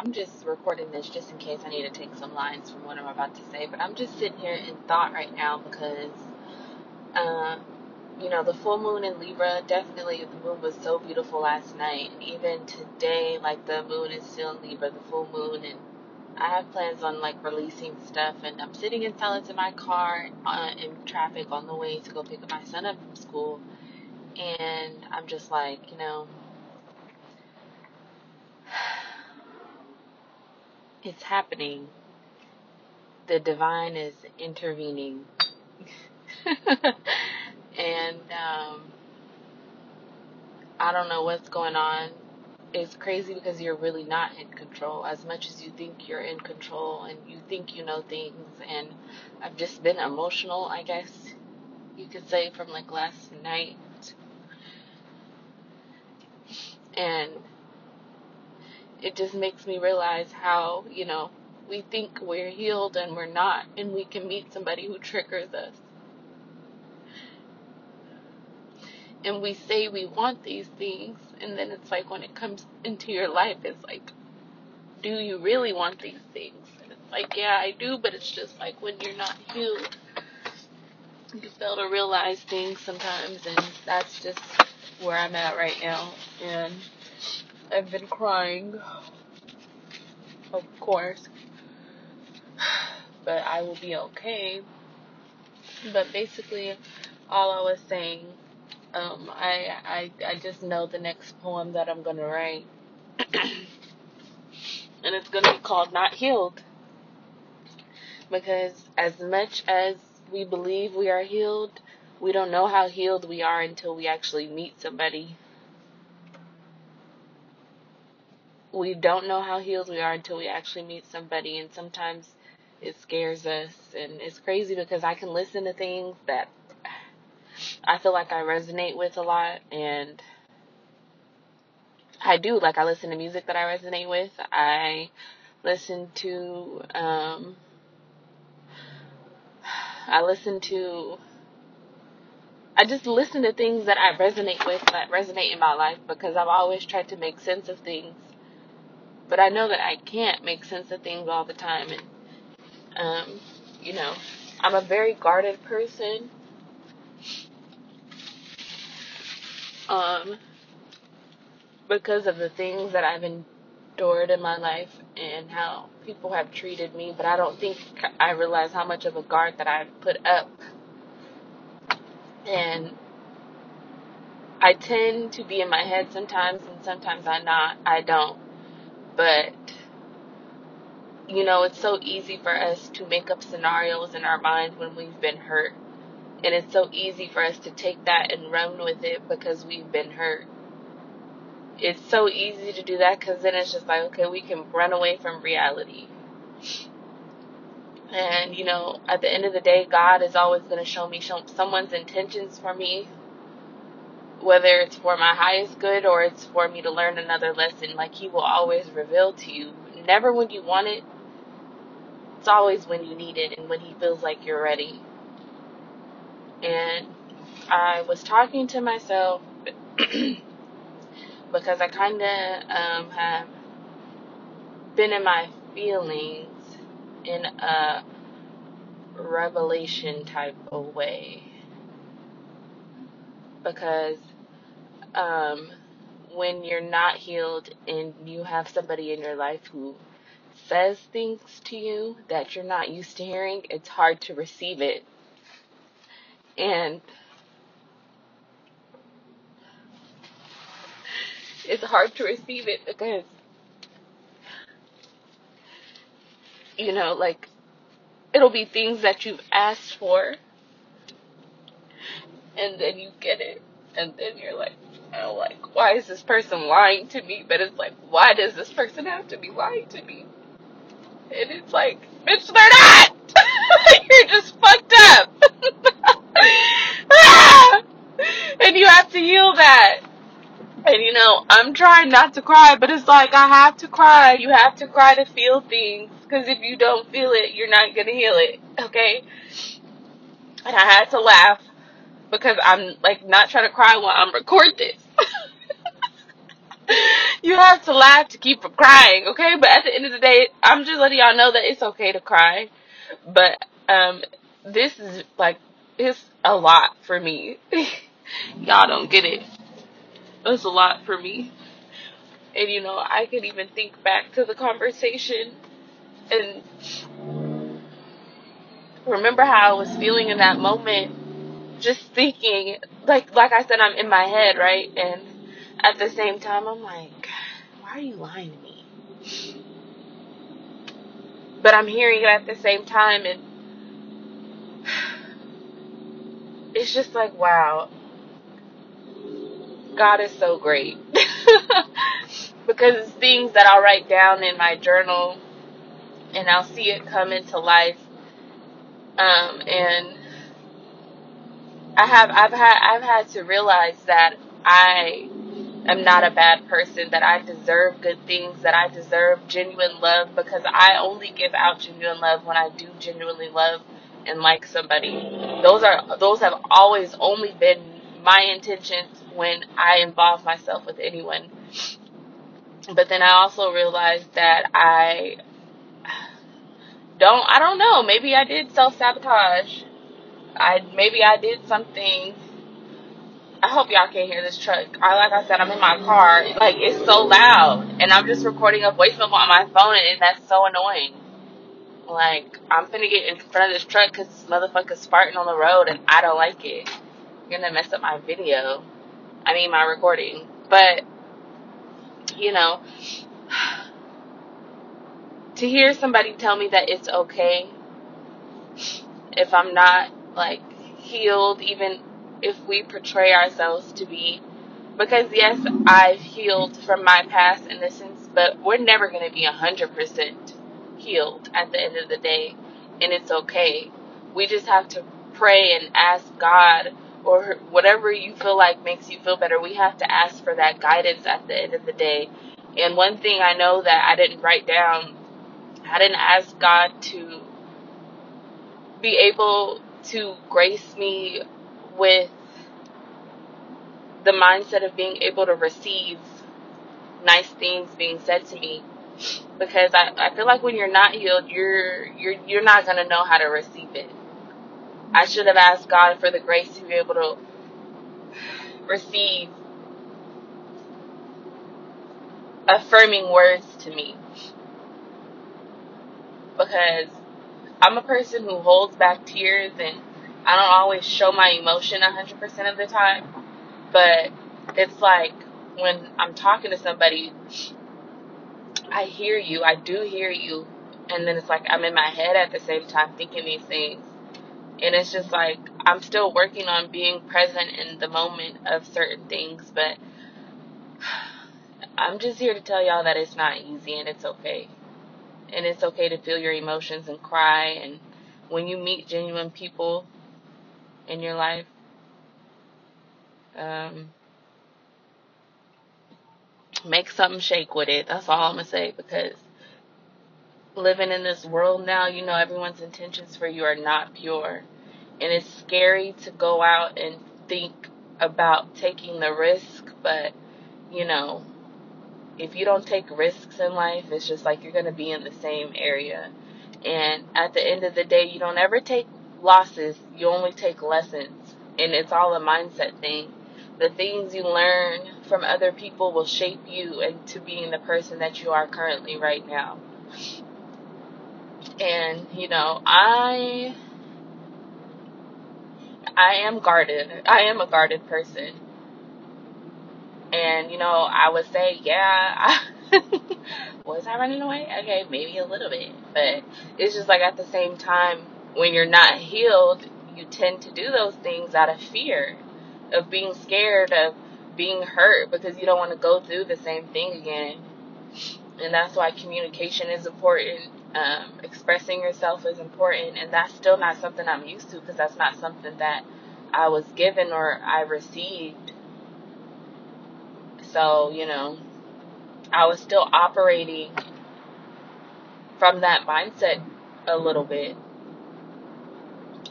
I'm just recording this just in case I need to take some lines from what I'm about to say, but I'm just sitting here in thought right now because, the full moon in Libra, definitely the moon was so beautiful last night. Even today, the moon is still in Libra, the full moon, and I have plans on, releasing stuff, and I'm sitting in silence in my car in traffic on the way to go pick up my son up from school, and I'm just it's happening. The divine is intervening. And I don't know what's going on. It's crazy because you're really not in control. As much as you think you're in control and you think you know things, and I've just been emotional, I guess you could say, from last night. And it just makes me realize how, we think we're healed and we're not, and we can meet somebody who triggers us. And we say we want these things, and then it's when it comes into your life, it's do you really want these things? And it's yeah, I do, but it's just when you're not healed, you fail to realize things sometimes, and that's just where I'm at right now. And I've been crying, of course, but I will be okay. But basically, all I was saying, I just know the next poem that I'm gonna write, and it's gonna be called Not Healed, because as much as we believe we are healed, we don't know how healed we are until we actually meet somebody. We don't know how healed we are until we actually meet somebody, and sometimes it scares us, and it's crazy because I can listen to things that I feel I resonate with a lot, and I do. I listen to music that I resonate with. I listen to, I just listen to things that I resonate with, that resonate in my life, because I've always tried to make sense of things. But I know that I can't make sense of things all the time. And, I'm a very guarded person. Because of the things that I've endured in my life and how people have treated me. But I don't think I realize how much of a guard that I put up. And I tend to be in my head sometimes, and sometimes I don't. But, it's so easy for us to make up scenarios in our mind when we've been hurt. And it's so easy for us to take that and run with it because we've been hurt. It's so easy to do that because then it's just okay, we can run away from reality. And, at the end of the day, God is always going to show me someone's intentions for me. Whether it's for my highest good or it's for me to learn another lesson, he will always reveal to you. Never when you want it. It's always when you need it and when he feels you're ready. And I was talking to myself because I kind of have been in my feelings in a revelation type of way. Because when you're not healed and you have somebody in your life who says things to you that you're not used to hearing, it's hard to receive it. And it's hard to receive it because, it'll be things that you've asked for. And then you get it, and then you're why is this person lying to me? But it's why does this person have to be lying to me? And it's bitch, they're not! You're just fucked up! And you have to heal that. And I'm trying not to cry, but it's I have to cry. You have to cry to feel things, because if you don't feel it, you're not gonna heal it, okay? And I had to laugh. Because I'm, not trying to cry while I'm recording this. You have to laugh to keep from crying, okay? But at the end of the day, I'm just letting y'all know that it's okay to cry. But this is, like, it's a lot for me. Y'all don't get it. It's a lot for me. And, you know, I could even think back to the conversation and remember how I was feeling in that moment, just thinking, like I said, I'm in my head, right? And at the same time, I'm like, why are you lying to me? But I'm hearing it at the same time, and it's just like, wow, God is so great. Because it's things that I'll write down in my journal, and I'll see it come into life. And I've had to realize that I am not a bad person, that I deserve good things, that I deserve genuine love, because I only give out genuine love when I do genuinely love and like somebody. Those have always only been my intentions when I involve myself with anyone. But then I also realized that I don't know, maybe I did self-sabotage. Maybe I did something. I hope y'all can't hear this truck. Like I said, I'm in my car. Like, it's so loud. And I'm just recording a voice memo on my phone, and that's so annoying. Like, I'm finna get in front of this truck because this motherfucker's farting on the road, and I don't like it. You're gonna mess up my video. I mean, my recording. But, you know, to hear somebody tell me that it's okay if I'm not, like, healed, even if we portray ourselves to be, because yes, I've healed from my past innocence, but we're never going to be 100% healed at the end of the day, and it's okay. We just have to pray and ask God, or whatever you feel like makes you feel better. We have to ask for that guidance at the end of the day. And one thing I know that I didn't write down, I didn't ask God to be able to grace me with the mindset of being able to receive nice things being said to me, because I feel like when you're not healed, you're not going to know how to receive it. I should have asked God for the grace to be able to receive affirming words to me, because I'm a person who holds back tears, and I don't always show my emotion 100% of the time, but it's like when I'm talking to somebody, I hear you, I do hear you, and then it's like I'm in my head at the same time thinking these things, and it's just like I'm still working on being present in the moment of certain things, but I'm just here to tell y'all that it's not easy, and it's okay. And it's okay to feel your emotions and cry. And when you meet genuine people in your life, make something shake with it. That's all I'm going to say, because living in this world now, you know, everyone's intentions for you are not pure. And it's scary to go out and think about taking the risk, but, you know, if you don't take risks in life, it's just like you're going to be in the same area. And at the end of the day, you don't ever take losses. You only take lessons. And it's all a mindset thing. The things you learn from other people will shape you into being the person that you are currently right now. And, you know, I am guarded. I am a guarded person. And, you know, I would say, yeah, was I running away? Okay, maybe a little bit. But it's just like at the same time, when you're not healed, you tend to do those things out of fear, of being scared, of being hurt, because you don't want to go through the same thing again. And that's why communication is important. Expressing yourself is important. And that's still not something I'm used to, because that's not something that I was given or I received. So, you know, I was still operating from that mindset a little bit.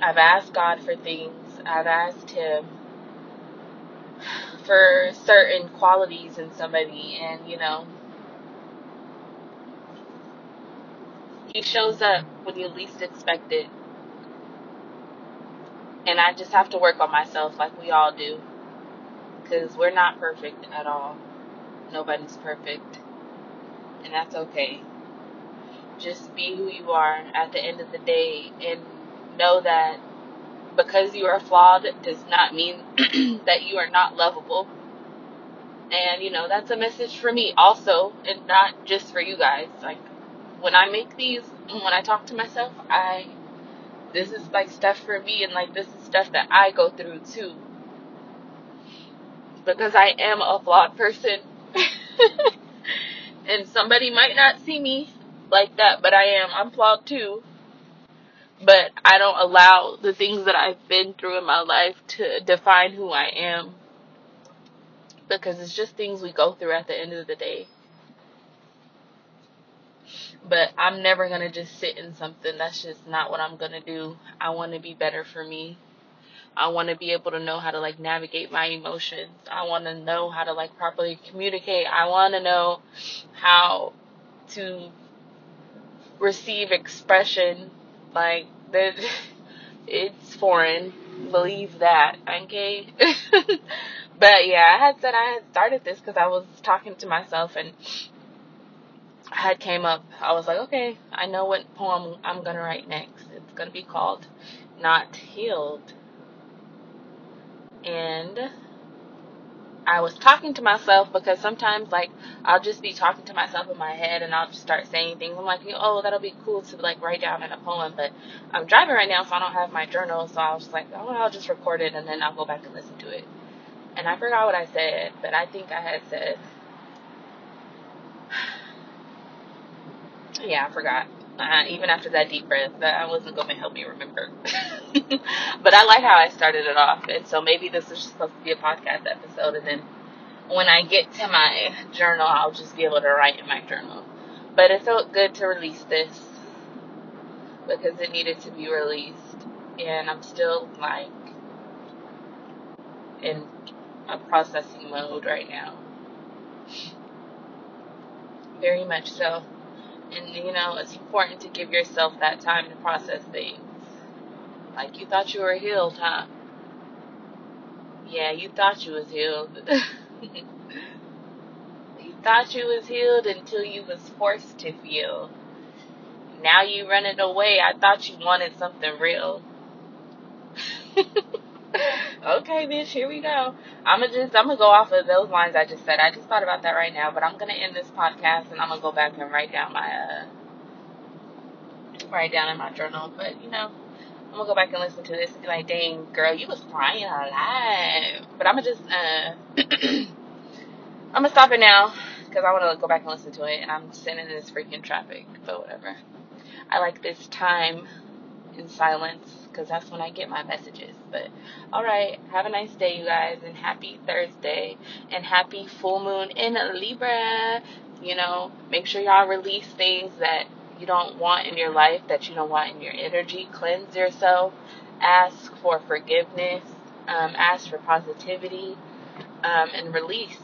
I've asked God for things. I've asked Him for certain qualities in somebody, and, you know, he shows up when you least expect it. And I just have to work on myself like we all do, because we're not perfect at all. Nobody's perfect. And that's okay. Just be who you are at the end of the day, and know that because you are flawed does not mean that you are not lovable. And, you know, that's a message for me also, and not just for you guys. Like, when I make these and when I talk to myself, this is like stuff for me, and like this is stuff that I go through too, because I am a flawed person. And somebody might not see me like that, but I'm flawed too. But I don't allow the things that I've been through in my life to define who I am, because it's just things we go through at the end of the day. But I'm never going to just sit in something. That's just not what I'm going to do. I want to be better for me. I want to be able to know how to, like, navigate my emotions. I want to know how to, like, properly communicate. I want to know how to receive expression. Like, that, it's foreign. Believe that, okay? But, yeah, I had said I had started this because I was talking to myself, and I had came up, I was like, okay, I know what poem I'm going to write next. It's going to be called Not Healed. And I was talking to myself, because sometimes, like, I'll just be talking to myself in my head, and I'll just start saying things. I'm like, oh, that'll be cool to, like, write down in a poem, but I'm driving right now, so I don't have my journal, so I was just like, oh, I'll just record it, and then I'll go back and listen to it. And I forgot what I said, but I think I had said... yeah, I forgot. Even after that deep breath, that wasn't going to help me remember. But I like how I started it off. And so maybe this is supposed to be a podcast episode. And then when I get to my journal, I'll just be able to write in my journal. But it felt good to release this, because it needed to be released. And I'm still, like, in a processing mode right now. Very much so. And, you know, it's important to give yourself that time to process things. Like, you thought you were healed, huh? Yeah, you thought you was healed. You thought you was healed until you was forced to feel. Now you running away. I thought you wanted something real. Okay, bitch, here we go. I'm gonna go off of those lines I just said. I just thought about that right now, but I'm gonna end this podcast, and I'm gonna go back and write down in my journal. But, you know, I'm gonna go back and listen to this and be like, dang, girl, you was crying alive. But I'm gonna just, I'm gonna stop it now, because I wanna go back and listen to it, and I'm sitting in this freaking traffic, but whatever. I like this time in silence, because that's when I get my messages. But alright, have a nice day, you guys, and happy Thursday, and happy full moon in Libra. You know, make sure y'all release things that you don't want in your life, that you don't want in your energy. Cleanse yourself, ask for forgiveness, ask for positivity, and release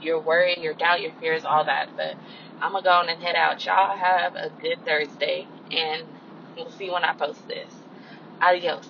your worry, your doubt, your fears, all that. But I'm gonna go on and head out. Y'all have a good Thursday, and we'll see when I post this. Adios.